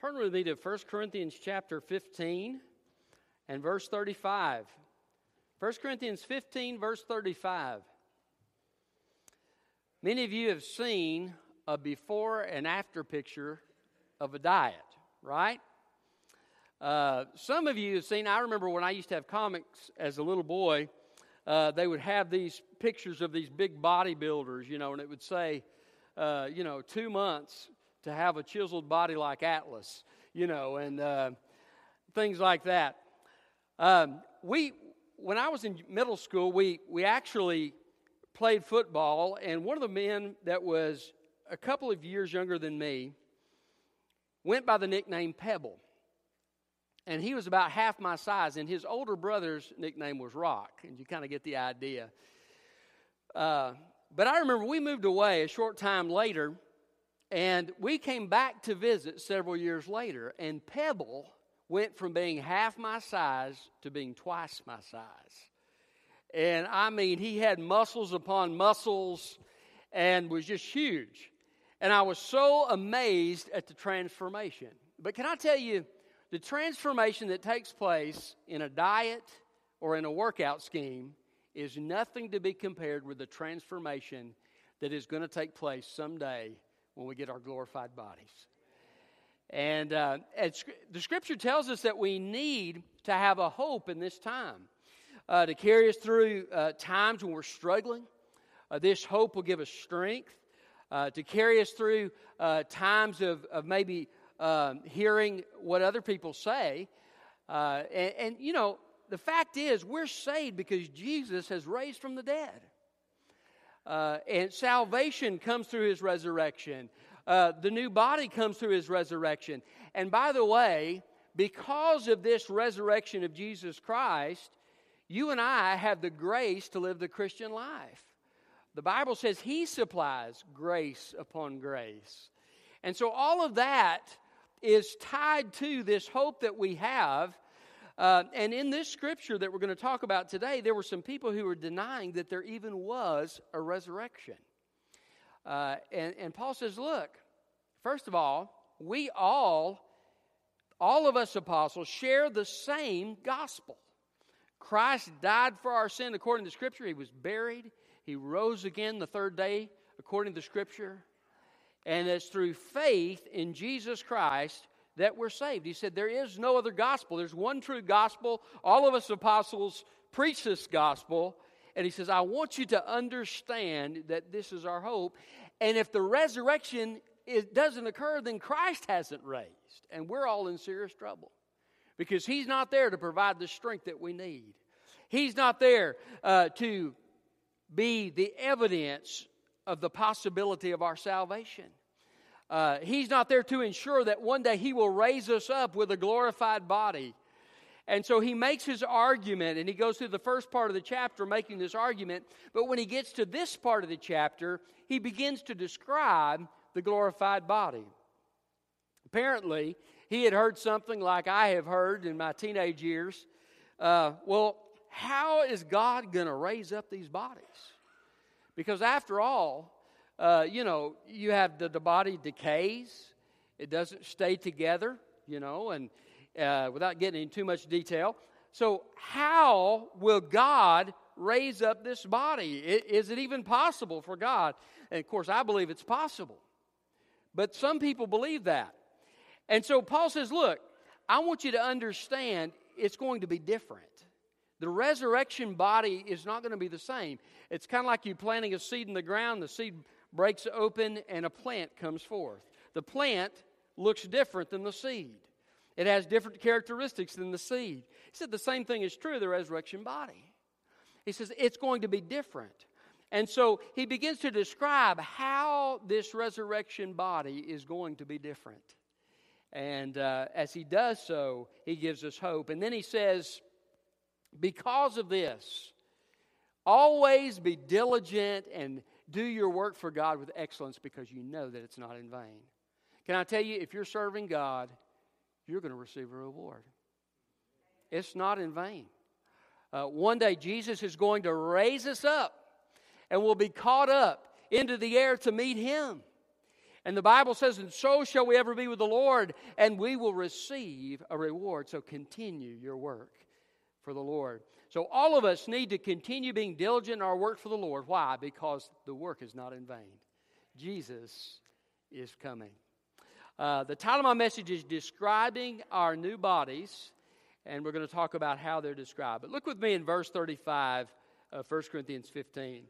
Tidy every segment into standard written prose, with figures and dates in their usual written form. Turn with me to 1 Corinthians chapter 15 and verse 35. 1 Corinthians 15, verse 35. Many of you have seen a before and after picture of a diet, right? Some of you have seen, I remember when I used to have comics as a little boy, they would have these pictures of these big bodybuilders, you know, and it would say, 2 months to have a chiseled body like Atlas, and things like that. When I was in middle school, we actually played football, and one of the men that was a couple of years younger than me went by the nickname Pebble, and he was about half my size, and his older brother's nickname was Rock, and you kind of get the idea. But I remember we moved away a short time later, and we came back to visit several years later, and Pebble went from being half my size to being twice my size. And, I mean, he had muscles upon muscles and was just huge. And I was so amazed at the transformation. But can I tell you, the transformation that takes place in a diet or in a workout scheme is nothing to be compared with the transformation that is going to take place someday when we get our glorified bodies. And the Scripture tells us that we need to have a hope in this time. To carry us through times when we're struggling. This hope will give us strength. To carry us through times of maybe hearing what other people say. And the fact is we're saved because Jesus has raised from the dead. And salvation comes through His resurrection. The new body comes through His resurrection. And by the way, because of this resurrection of Jesus Christ, you and I have the grace to live the Christian life. The Bible says He supplies grace upon grace. And so all of that is tied to this hope that we have. And in this scripture that we're going to talk about today, there were some people who were denying that there even was a resurrection. And Paul says, look, first of all, we all of us apostles, share the same gospel. Christ died for our sin according to Scripture. He was buried. He rose again the third day according to Scripture. And it's through faith in Jesus Christ that we're saved. He said there is no other gospel. There's one true gospel. All of us apostles preach this gospel. And he says, I want you to understand that this is our hope. And if the resurrection doesn't occur, then Christ hasn't raised. And we're all in serious trouble. Because He's not there to provide the strength that we need. He's not there to be the evidence of the possibility of our salvation. He's not there to ensure that one day He will raise us up with a glorified body. And so he makes his argument, and he goes through the first part of the chapter making this argument. But when he gets to this part of the chapter, he begins to describe the glorified body. Apparently, he had heard something like I have heard in my teenage years. Well, how is God going to raise up these bodies? Because after all, you have the body decays. It doesn't stay together, and without getting into too much detail. So how will God raise up this body? Is it even possible for God? And, of course, I believe it's possible. But some people believe that. And so Paul says, look, I want you to understand it's going to be different. The resurrection body is not going to be the same. It's kind of like you planting a seed in the ground. The seed breaks open and a plant comes forth. The plant looks different than the seed. It has different characteristics than the seed. He said the same thing is true of the resurrection body. He says it's going to be different. And so he begins to describe how this resurrection body is going to be different. And as he does so, he gives us hope. And then he says, because of this, always be diligent and do your work for God with excellence because you know that it's not in vain. Can I tell you, if you're serving God, you're going to receive a reward. It's not in vain. One day, Jesus is going to raise us up and we'll be caught up into the air to meet Him. And the Bible says, and so shall we ever be with the Lord, and we will receive a reward. So continue your work for the Lord. So all of us need to continue being diligent in our work for the Lord. Why? Because the work is not in vain. Jesus is coming. The title of my message is Describing Our New Bodies, and we're going to talk about how they're described. But look with me in verse 35 of 1 Corinthians 15.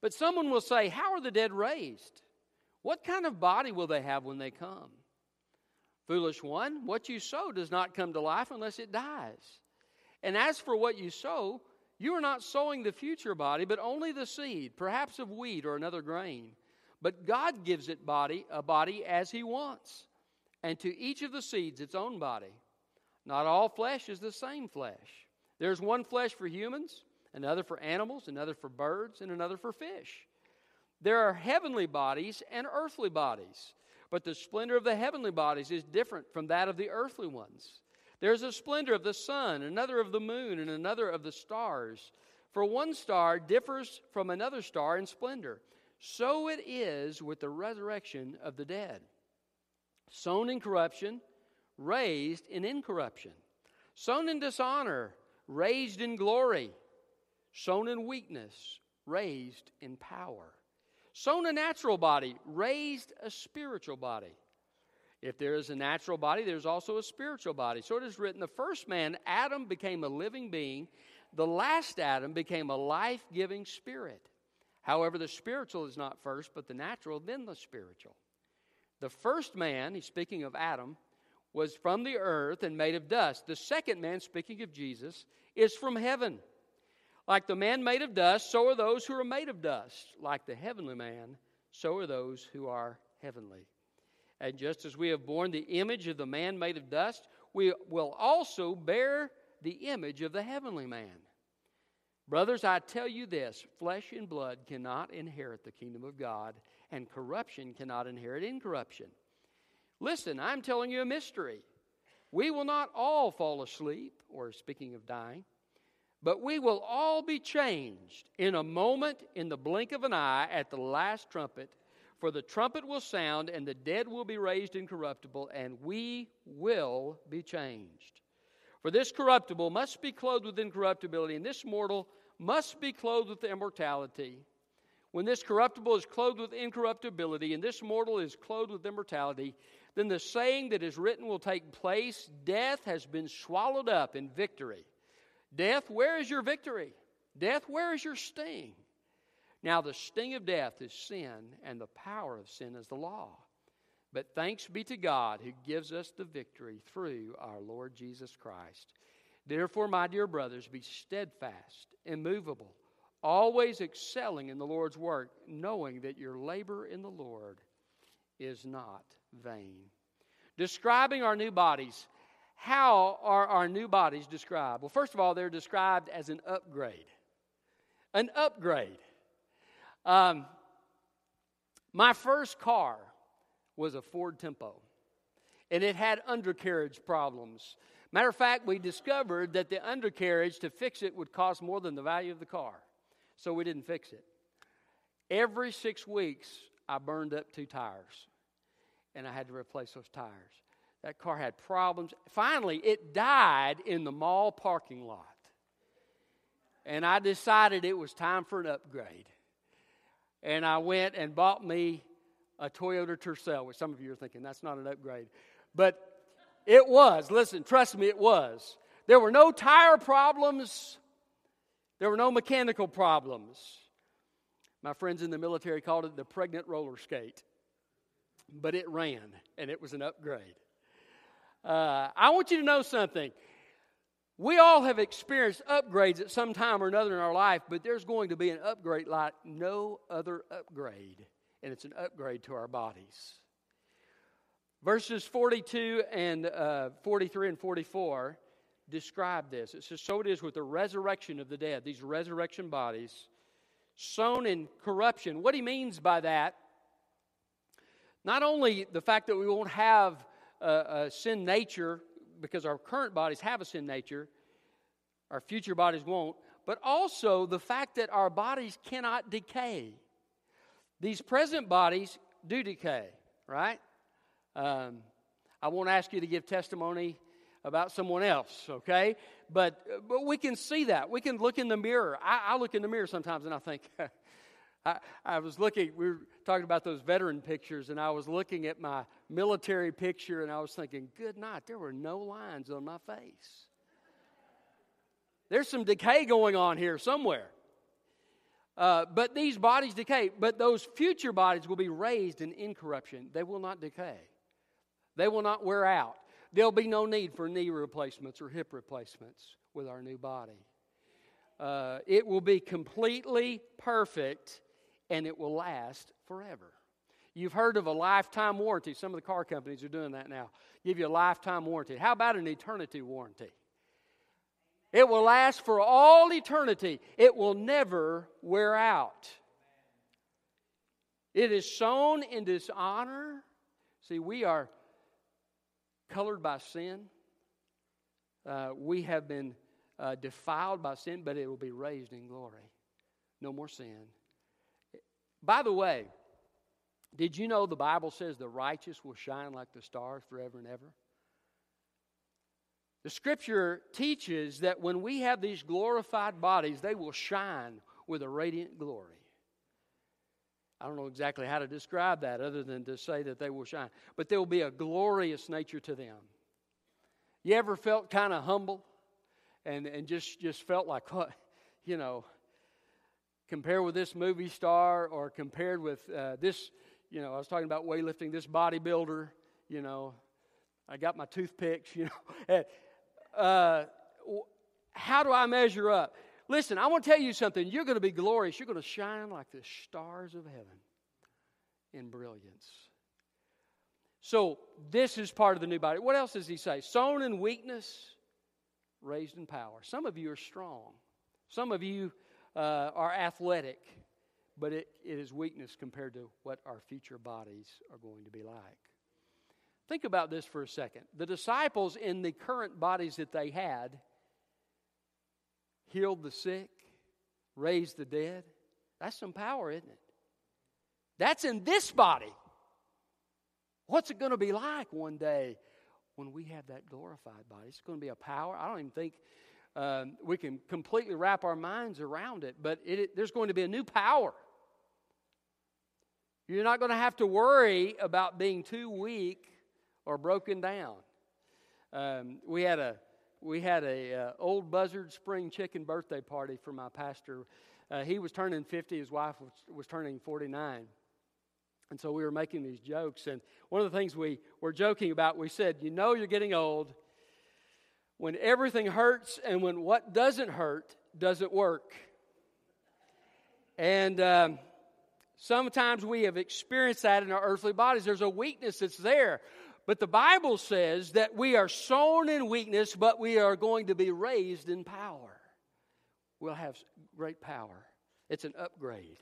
But someone will say, how are the dead raised? What kind of body will they have when they come? Foolish one, what you sow does not come to life unless it dies. And as for what you sow, you are not sowing the future body, but only the seed, perhaps of wheat or another grain. But God gives it a body as He wants, and to each of the seeds its own body. Not all flesh is the same flesh. There's one flesh for humans, another for animals, another for birds, and another for fish. There are heavenly bodies and earthly bodies. But the splendor of the heavenly bodies is different from that of the earthly ones. There is a splendor of the sun, another of the moon, and another of the stars. For one star differs from another star in splendor. So it is with the resurrection of the dead. Sown in corruption, raised in incorruption. Sown in dishonor, raised in glory. Sown in weakness, raised in power. Sown a natural body, raised a spiritual body. If there is a natural body, there is also a spiritual body. So it is written, the first man, Adam, became a living being. The last Adam became a life-giving spirit. However, the spiritual is not first, but the natural, then the spiritual. The first man, he's speaking of Adam, was from the earth and made of dust. The second man, speaking of Jesus, is from heaven. Like the man made of dust, so are those who are made of dust. Like the heavenly man, so are those who are heavenly. And just as we have borne the image of the man made of dust, we will also bear the image of the heavenly man. Brothers, I tell you this, flesh and blood cannot inherit the kingdom of God, and corruption cannot inherit incorruption. Listen, I'm telling you a mystery. We will not all fall asleep, or speaking of dying, but we will all be changed in a moment, in the blink of an eye, at the last trumpet. For the trumpet will sound, and the dead will be raised incorruptible, and we will be changed. For this corruptible must be clothed with incorruptibility, and this mortal must be clothed with immortality. When this corruptible is clothed with incorruptibility, and this mortal is clothed with immortality, then the saying that is written will take place, death has been swallowed up in victory. Death, where is your victory? Death, where is your sting? Now the sting of death is sin, and the power of sin is the law. But thanks be to God who gives us the victory through our Lord Jesus Christ. Therefore, my dear brothers, be steadfast, immovable, always excelling in the Lord's work, knowing that your labor in the Lord is not vain. Describing our new bodies. How are our new bodies described? Well, first of all, they're described as an upgrade. An upgrade. My first car was a Ford Tempo, and it had undercarriage problems. Matter of fact, we discovered that the undercarriage, to fix it, would cost more than the value of the car, so we didn't fix it. Every 6 weeks, I burned up 2 tires, and I had to replace those tires. That car had problems. Finally, it died in the mall parking lot. And I decided it was time for an upgrade. And I went and bought me a Toyota Tercel, which some of you are thinking, that's not an upgrade. But it was. Listen, trust me, it was. There were no tire problems. There were no mechanical problems. My friends in the military called it the pregnant roller skate. But it ran, and it was an upgrade. I want you to know something. We all have experienced upgrades at some time or another in our life, but there's going to be an upgrade like no other upgrade, and it's an upgrade to our bodies. Verses 42 and 43 and 44 describe this. It says, so it is with the resurrection of the dead, these resurrection bodies, sown in corruption. What he means by that, not only the fact that we won't have a sin nature, because our current bodies have a sin nature, our future bodies won't, but also the fact that our bodies cannot decay. These present bodies do decay, right? I won't ask you to give testimony about someone else, okay? But we can see that. We can look in the mirror. I look in the mirror sometimes and I think, I was looking, we were talking about those veteran pictures, and I was looking at my military picture, and I was thinking, good night, there were no lines on my face. There's some decay going on here somewhere. But these bodies decay, but those future bodies will be raised in incorruption. They will not decay. They will not wear out. There'll be no need for knee replacements or hip replacements with our new body. It will be completely perfect, and it will last forever. You've heard of a lifetime warranty. Some of the car companies are doing that now. Give you a lifetime warranty. How about an eternity warranty? It will last for all eternity. It will never wear out. It is sown in dishonor. See, we are colored by sin. We have been defiled by sin, but it will be raised in glory. No more sin. By the way, did you know the Bible says the righteous will shine like the stars forever and ever? The Scripture teaches that when we have these glorified bodies, they will shine with a radiant glory. I don't know exactly how to describe that other than to say that they will shine. But there will be a glorious nature to them. You ever felt kind of humble and just felt like, you know, compared with this movie star or compared with this, you know, I was talking about weightlifting, this bodybuilder, you know, I got my toothpicks, you know. How do I measure up? Listen, I want to tell you something. You're going to be glorious. You're going to shine like the stars of heaven in brilliance. So this is part of the new body. What else does he say? Sown in weakness, raised in power. Some of you are strong. Some of you are athletic. But it is weakness compared to what our future bodies are going to be like. Think about this for a second. The disciples in the current bodies that they had healed the sick, raised the dead. That's some power, isn't it? That's in this body. What's it going to be like one day when we have that glorified body? It's going to be a power. I don't even think we can completely wrap our minds around it, but there's going to be a new power. You're not going to have to worry about being too weak or broken down. We had a old buzzard spring chicken birthday party for my pastor. He was turning 50. His wife was turning 49. And so we were making these jokes. And one of the things we were joking about, we said, you know you're getting old when everything hurts and when what doesn't hurt doesn't work. And sometimes we have experienced that in our earthly bodies. There's a weakness that's there. But the Bible says that we are sown in weakness, but we are going to be raised in power. We'll have great power. It's an upgrade.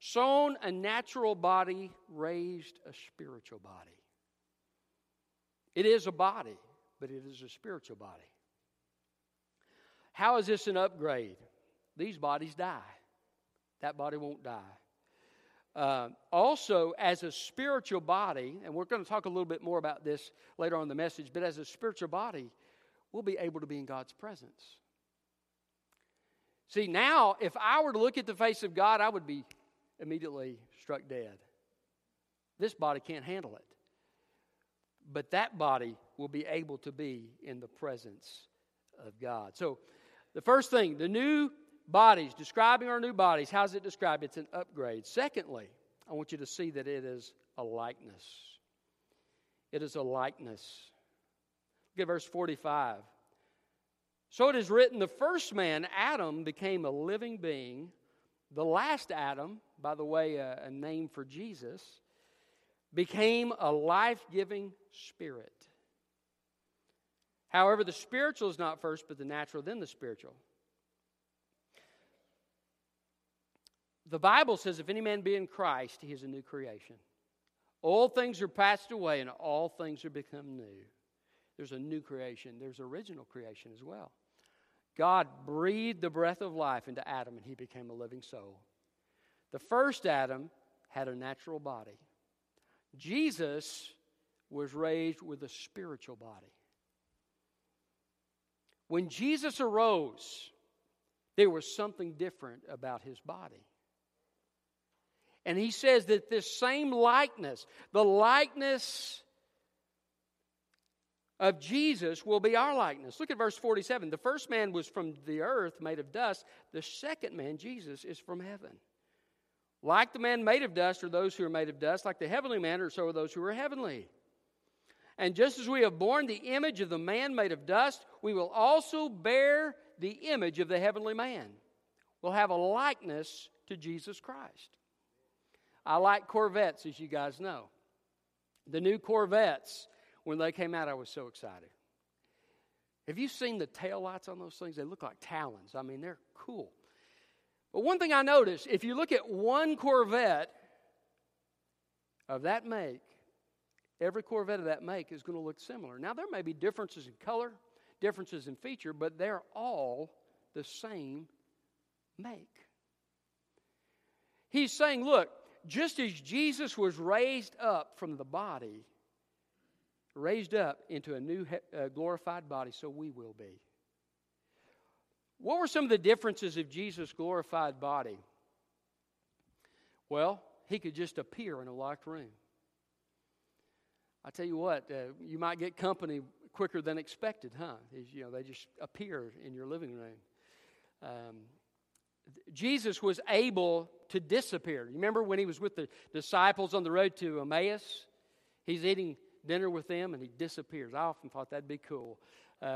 Sown a natural body, raised a spiritual body. It is a body, but it is a spiritual body. How is this an upgrade? These bodies die. That body won't die. Also, as a spiritual body, and we're going to talk a little bit more about this later on in the message, but as a spiritual body, we'll be able to be in God's presence. See, now, if I were to look at the face of God, I would be immediately struck dead. This body can't handle it. But that body will be able to be in the presence of God. So, the first thing, the new bodies, describing our new bodies. How's it described? It's an upgrade. Secondly, I want you to see that it is a likeness. It is a likeness. Look at verse 45. So it is written, the first man, Adam, became a living being. The last Adam, by the way, a name for Jesus, became a life-giving spirit. However, the spiritual is not first, but the natural, then the spiritual. The Bible says, if any man be in Christ, he is a new creation. All things are passed away and all things are become new. There's a new creation. There's original creation as well. God breathed the breath of life into Adam and he became a living soul. The first Adam had a natural body. Jesus was raised with a spiritual body. When Jesus arose, there was something different about his body. And he says that this same likeness, the likeness of Jesus, will be our likeness. Look at verse 47. The first man was from the earth, made of dust. The second man, Jesus, is from heaven. Like the man made of dust are those who are made of dust. Like the heavenly man, or so are those who are heavenly. And just as we have borne the image of the man made of dust, we will also bear the image of the heavenly man. We'll have a likeness to Jesus Christ. I like Corvettes, as you guys know. The new Corvettes, when they came out, I was so excited. Have you seen the taillights on those things? They look like talons. I mean, they're cool. But one thing I noticed, if you look at one Corvette of that make, every Corvette of that make is going to look similar. Now, there may be differences in color, differences in feature, but they're all the same make. He's saying, look, just as Jesus was raised up from the body, raised up into a new glorified body, so we will be. What were some of the differences of Jesus' glorified body? Well, he could just appear in a locked room. I tell you what, you might get company quicker than expected, huh? You know, they just appear in your living room. Jesus was able to disappear. You remember when he was with the disciples on the road to Emmaus? He's eating dinner with them and he disappears. I often thought that'd be cool.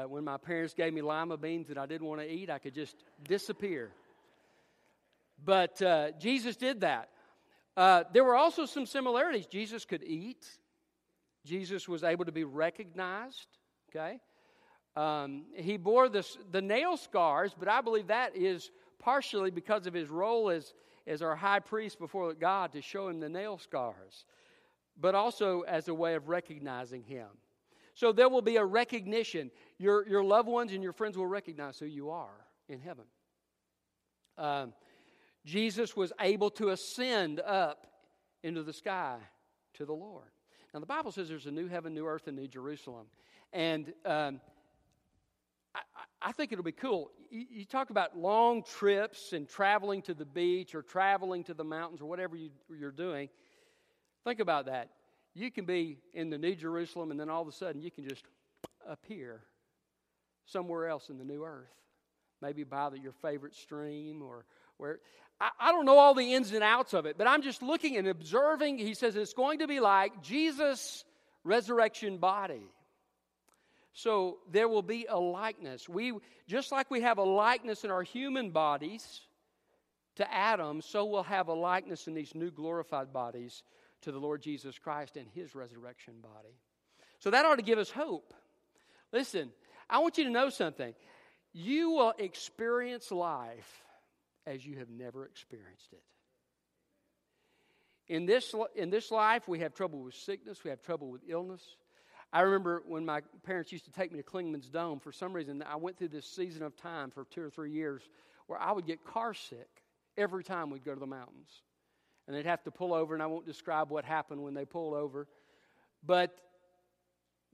When my parents gave me lima beans that I didn't want to eat, I could just disappear. But Jesus did that. There were also some similarities. Jesus could eat. Jesus was able to be recognized, okay? He bore the nail scars, but I believe that is partially because of his role as our high priest before God, to show him the nail scars, but also as a way of recognizing him. So there will be a recognition. Your loved ones and your friends will recognize who you are in heaven. Jesus was able to ascend up into the sky to the Lord. Now, the Bible says there's a new heaven, new earth, and new Jerusalem. And I think it'll be cool. You talk about long trips and traveling to the beach or traveling to the mountains or whatever you're doing. Think about that. You can be in the new Jerusalem, and then all of a sudden you can just appear somewhere else in the new earth. Maybe by your favorite stream or where. I don't know all the ins and outs of it, but I'm just looking and observing. He says it's going to be like Jesus' resurrection body. So there will be a likeness. We, just like we have a likeness in our human bodies to Adam, so we'll have a likeness in these new glorified bodies to the Lord Jesus Christ and his resurrection body. So that ought to give us hope. Listen, I want you to know something. You will experience life as you have never experienced it. In this life, we have trouble with sickness. We have trouble with illness. I remember when my parents used to take me to Klingman's Dome. For some reason, I went through this season of time for 2 or 3 years where I would get car sick every time we'd go to the mountains. And they'd have to pull over, and I won't describe what happened when they pulled over. But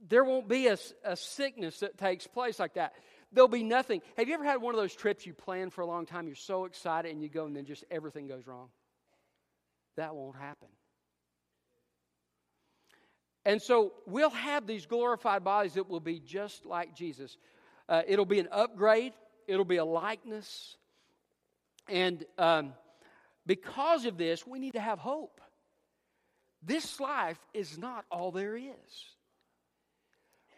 there won't be a sickness that takes place like that. There'll be nothing. Have you ever had one of those trips you plan for a long time, you're so excited, and you go, and then just everything goes wrong? That won't happen. And so we'll have these glorified bodies that will be just like Jesus. It'll be an upgrade. It'll be a likeness. And because of this, we need to have hope. This life is not all there is.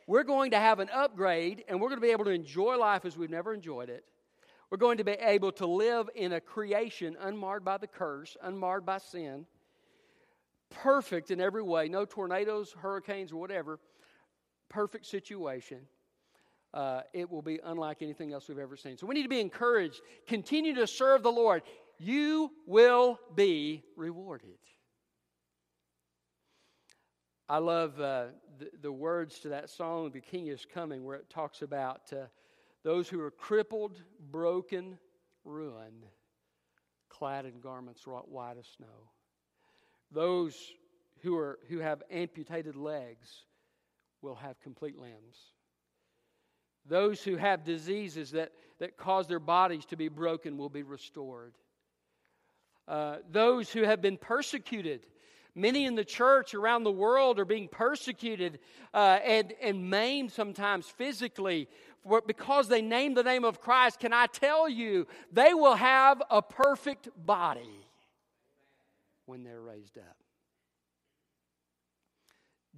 We're going to have an upgrade, and we're going to be able to enjoy life as we've never enjoyed it. We're going to be able to live in a creation unmarred by the curse, unmarred by sin, perfect in every way, no tornadoes, hurricanes, or whatever, perfect situation. It will be unlike anything else we've ever seen. So we need to be encouraged. Continue to serve the Lord. You will be rewarded. I love the words to that song, The King is Coming, where it talks about those who are crippled, broken, ruined, clad in garments wrought white as snow. Those who have amputated legs will have complete limbs. Those who have diseases that cause their bodies to be broken will be restored. Those who have been persecuted, many in the church around the world are being persecuted and maimed sometimes physically because they name the name of Christ. Can I tell you, they will have a perfect body when they're raised up.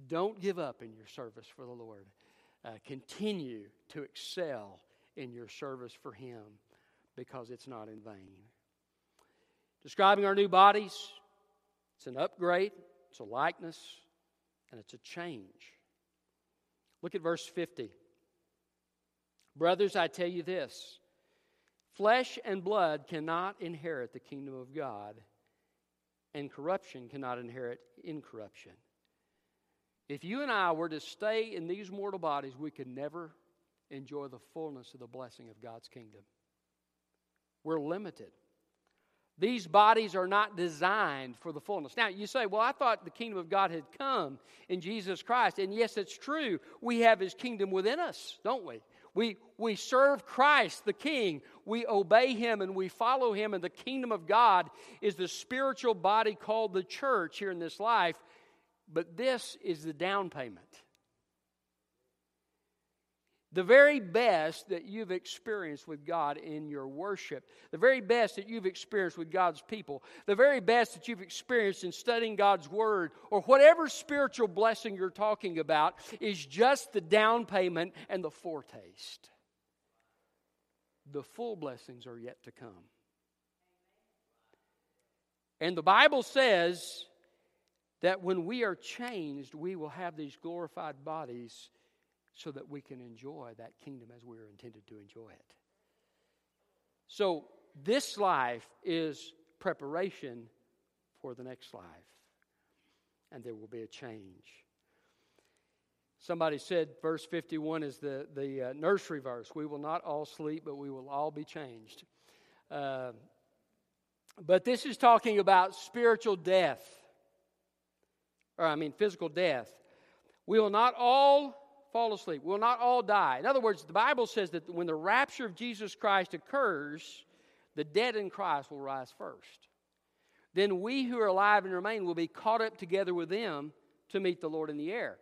Don't give up in your service for the Lord. Continue to excel in your service for Him because it's not in vain. Describing our new bodies, it's an upgrade, it's a likeness, and it's a change. Look at verse 50. Brothers, I tell you this, flesh and blood cannot inherit the kingdom of God, and corruption cannot inherit incorruption. If you and I were to stay in these mortal bodies, we could never enjoy the fullness of the blessing of God's kingdom. We're limited. These bodies are not designed for the fullness. Now, you say, well, I thought the kingdom of God had come in Jesus Christ. And yes, it's true. We have His kingdom within us, don't we? We serve Christ, the King. We obey Him and we follow Him. And the kingdom of God is the spiritual body called the church here in this life. But this is the down payment. The very best that you've experienced with God in your worship, the very best that you've experienced with God's people, the very best that you've experienced in studying God's Word, or whatever spiritual blessing you're talking about, is just the down payment and the foretaste. The full blessings are yet to come. And the Bible says that when we are changed, we will have these glorified bodies so that we can enjoy that kingdom as we are intended to enjoy it. So this life is preparation for the next life. And there will be a change. Somebody said verse 51 is the nursery verse. We will not all sleep, but we will all be changed. But this is talking about spiritual death. Physical death. We will not all fall asleep. We will not all die. In other words, the Bible says that when the rapture of Jesus Christ occurs, the dead in Christ will rise first. Then we who are alive and remain will be caught up together with them to meet the Lord in the air.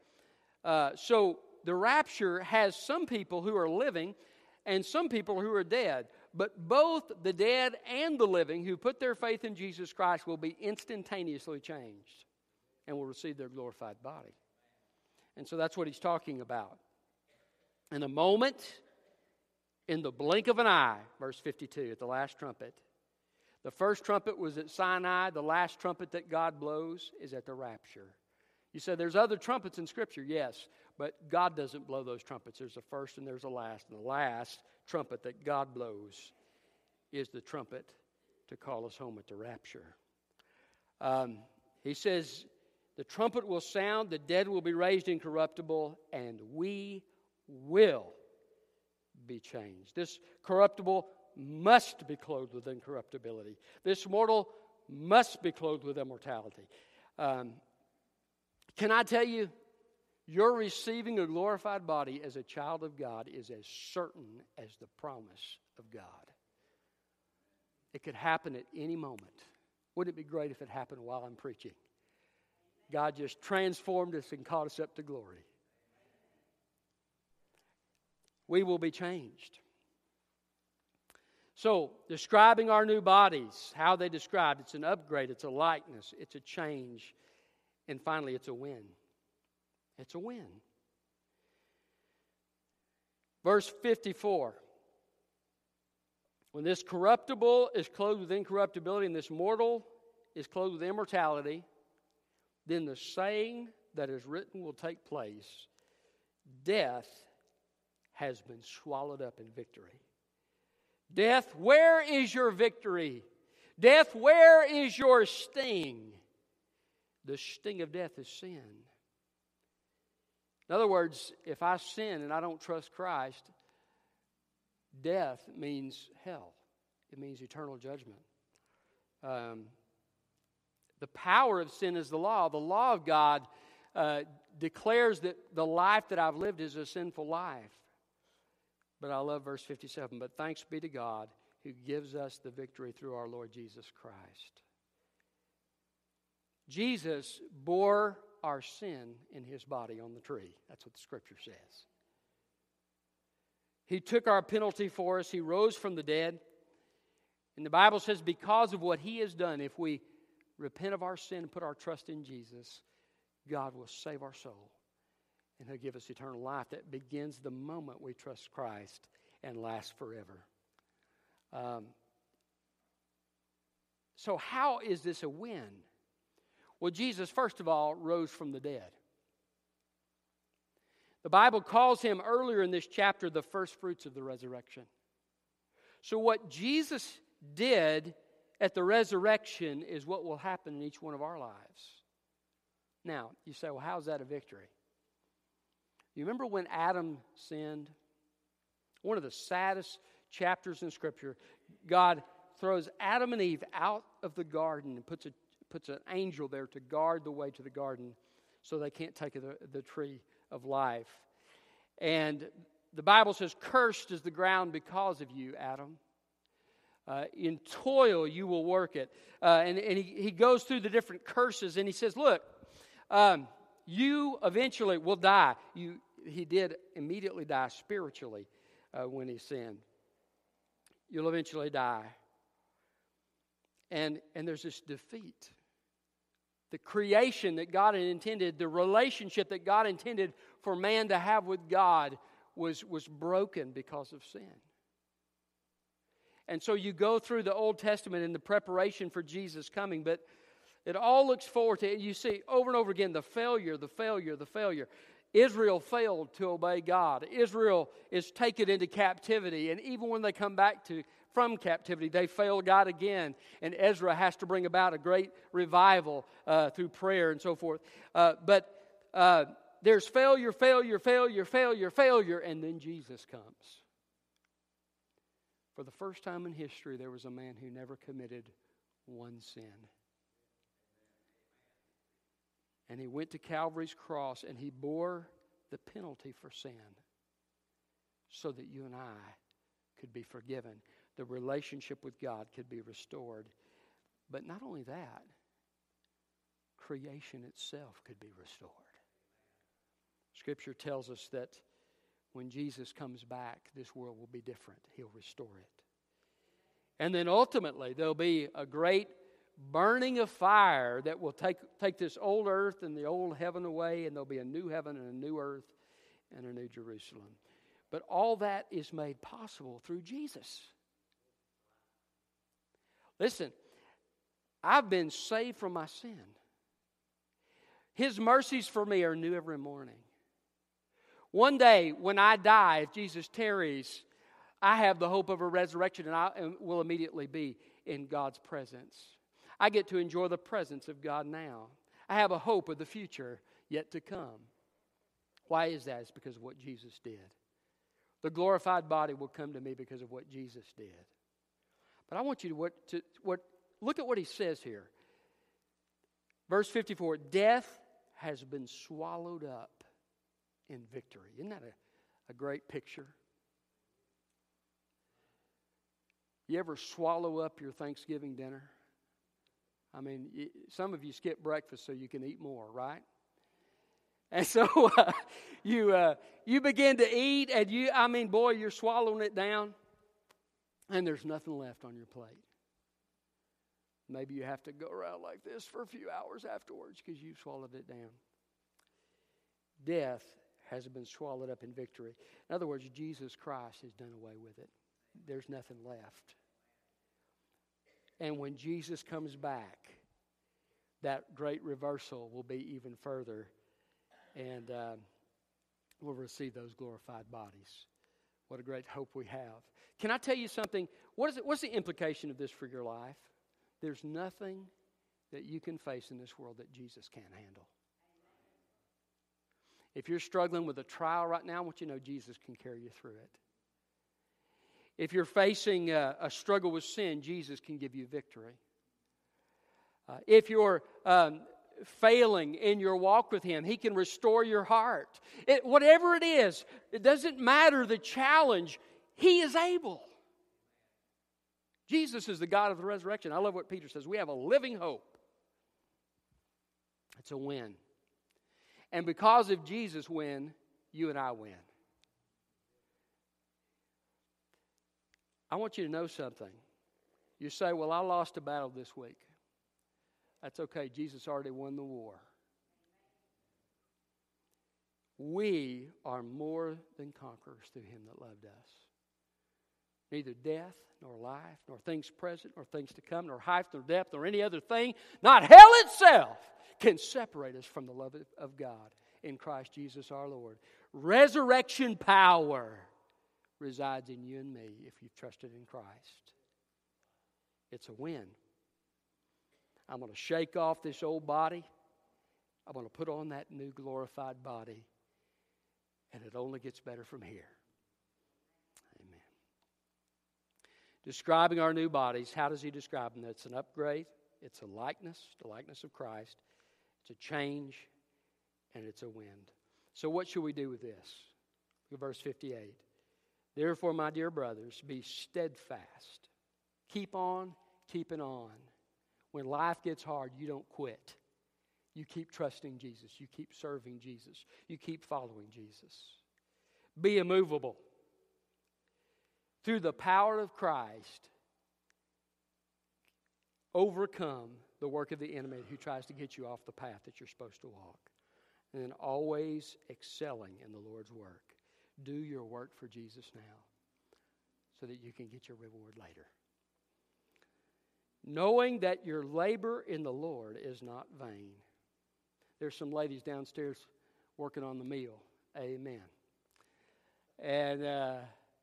So the rapture has some people who are living and some people who are dead. But both the dead and the living who put their faith in Jesus Christ will be instantaneously changed and will receive their glorified body. And so that's what he's talking about. In a moment, in the blink of an eye, verse 52, at the last trumpet. The first trumpet was at Sinai. The last trumpet that God blows is at the rapture. You say there's other trumpets in Scripture, yes, but God doesn't blow those trumpets. There's a first and there's a last. And the last trumpet that God blows is the trumpet to call us home at the rapture. He says, the trumpet will sound, the dead will be raised incorruptible, and we will be changed. This corruptible must be clothed with incorruptibility. This mortal must be clothed with immortality. Can I tell you, your receiving a glorified body as a child of God is as certain as the promise of God. It could happen at any moment. Wouldn't it be great if it happened while I'm preaching? God just transformed us and caught us up to glory. We will be changed. So, describing our new bodies, how they described, it's an upgrade, it's a likeness, it's a change, and finally it's a win. It's a win. Verse 54. When this corruptible is clothed with incorruptibility and this mortal is clothed with immortality, then the saying that is written will take place. Death has been swallowed up in victory. Death, where is your victory? Death, where is your sting? The sting of death is sin. In other words, if I sin and I don't trust Christ, death means hell. It means eternal judgment. The power of sin is the law. The law of God declares that the life that I've lived is a sinful life. But I love verse 57. But thanks be to God who gives us the victory through our Lord Jesus Christ. Jesus bore our sin in his body on the tree. That's what the scripture says. He took our penalty for us. He rose from the dead. And the Bible says because of what he has done, if we repent of our sin and put our trust in Jesus, God will save our soul. And he'll give us eternal life that begins the moment we trust Christ and lasts forever. So how is this a win? Well, Jesus, first of all, rose from the dead. The Bible calls him earlier in this chapter the first fruits of the resurrection. So what Jesus did at the resurrection is what will happen in each one of our lives. Now, you say, well, how's that a victory? You remember when Adam sinned? One of the saddest chapters in Scripture. God throws Adam and Eve out of the garden and puts an angel there to guard the way to the garden so they can't take the tree of life. And the Bible says, cursed is the ground because of you, Adam. In toil you will work it. And he goes through the different curses and he says, look, you eventually will die. He did immediately die spiritually when he sinned. You'll eventually die. And there's this defeat. The creation that God had intended, the relationship that God intended for man to have with God was broken because of sin. And so you go through the Old Testament in the preparation for Jesus coming, but it all looks forward to it. You see over and over again the failure, the failure, the failure. Israel failed to obey God. Israel is taken into captivity, and even when they come back from captivity, they fail God again. And Ezra has to bring about a great revival through prayer and so forth. But there's failure, failure, failure, failure, failure, and then Jesus comes. For the first time in history, there was a man who never committed one sin. And he went to Calvary's cross and he bore the penalty for sin so that you and I could be forgiven. The relationship with God could be restored. But not only that, creation itself could be restored. Scripture tells us that when Jesus comes back, this world will be different. He'll restore it. And then ultimately, there'll be a great burning of fire that will take this old earth and the old heaven away, and there'll be a new heaven and a new earth and a new Jerusalem. But all that is made possible through Jesus. Listen, I've been saved from my sin. His mercies for me are new every morning. One day when I die, if Jesus tarries, I have the hope of a resurrection and I will immediately be in God's presence. I get to enjoy the presence of God now. I have a hope of the future yet to come. Why is that? It's because of what Jesus did. The glorified body will come to me because of what Jesus did. But I want you to look at what he says here. Verse 54, death has been swallowed up in victory. Isn't that a great picture? You ever swallow up your Thanksgiving dinner? I mean, some of you skip breakfast so you can eat more, right? And so you begin to eat, and you're swallowing it down, and there's nothing left on your plate. Maybe you have to go around like this for a few hours afterwards because you've swallowed it down. Death has been swallowed up in victory. In other words, Jesus Christ has done away with it. There's nothing left. And when Jesus comes back, that great reversal will be even further, and we'll receive those glorified bodies. What a great hope we have. Can I tell you something? What's the implication of this for your life? There's nothing that you can face in this world that Jesus can't handle. If you're struggling with a trial right now, I want you to know Jesus can carry you through it. If you're facing a struggle with sin, Jesus can give you victory. If you're failing in your walk with Him, He can restore your heart. Whatever it is, it doesn't matter the challenge, He is able. Jesus is the God of the resurrection. I love what Peter says. We have a living hope. It's a win. And because of Jesus' win, you and I win. I want you to know something. You say, well, I lost a battle this week. That's okay. Jesus already won the war. We are more than conquerors through Him that loved us. Neither death, nor life, nor things present, nor things to come, nor height, nor depth, nor any other thing, not hell itself, can separate us from the love of God in Christ Jesus our Lord. Resurrection power resides in you and me if you've trusted in Christ. It's a win. I'm going to shake off this old body. I'm going to put on that new glorified body. And it only gets better from here. Amen. Describing our new bodies, how does he describe them? It's an upgrade. It's a likeness, the likeness of Christ. It's a change. And it's a wind. So what should we do with this? Look at verse 58. Therefore, my dear brothers, be steadfast. Keep on keeping on. When life gets hard, you don't quit. You keep trusting Jesus. You keep serving Jesus. You keep following Jesus. Be immovable. Through the power of Christ, overcome the work of the enemy who tries to get you off the path that you're supposed to walk. And then always excelling in the Lord's work. Do your work for Jesus now so that you can get your reward later. Knowing that your labor in the Lord is not vain. There's some ladies downstairs working on the meal. Amen. And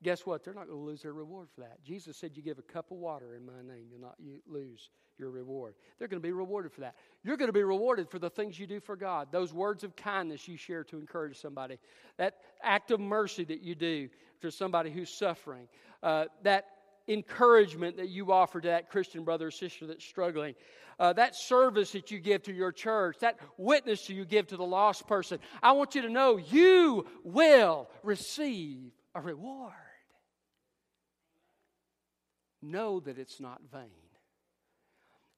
guess what? They're not going to lose their reward for that. Jesus said, you give a cup of water in my name, you'll not lose your reward. They're going to be rewarded for that. You're going to be rewarded for the things you do for God. Those words of kindness you share to encourage somebody. That act of mercy that you do to somebody who's suffering. That encouragement that you offer to that Christian brother or sister that's struggling. That service that you give to your church. That witness you give to the lost person. I want you to know you will receive a reward. Know that it's not vain.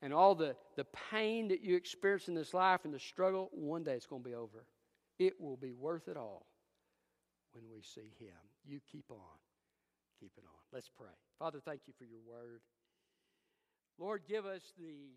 And all the pain that you experience in this life and the struggle, one day it's going to be over. It will be worth it all when we see Him. You keep on. Keep it on. Let's pray. Father, thank you for your word. Lord, give us the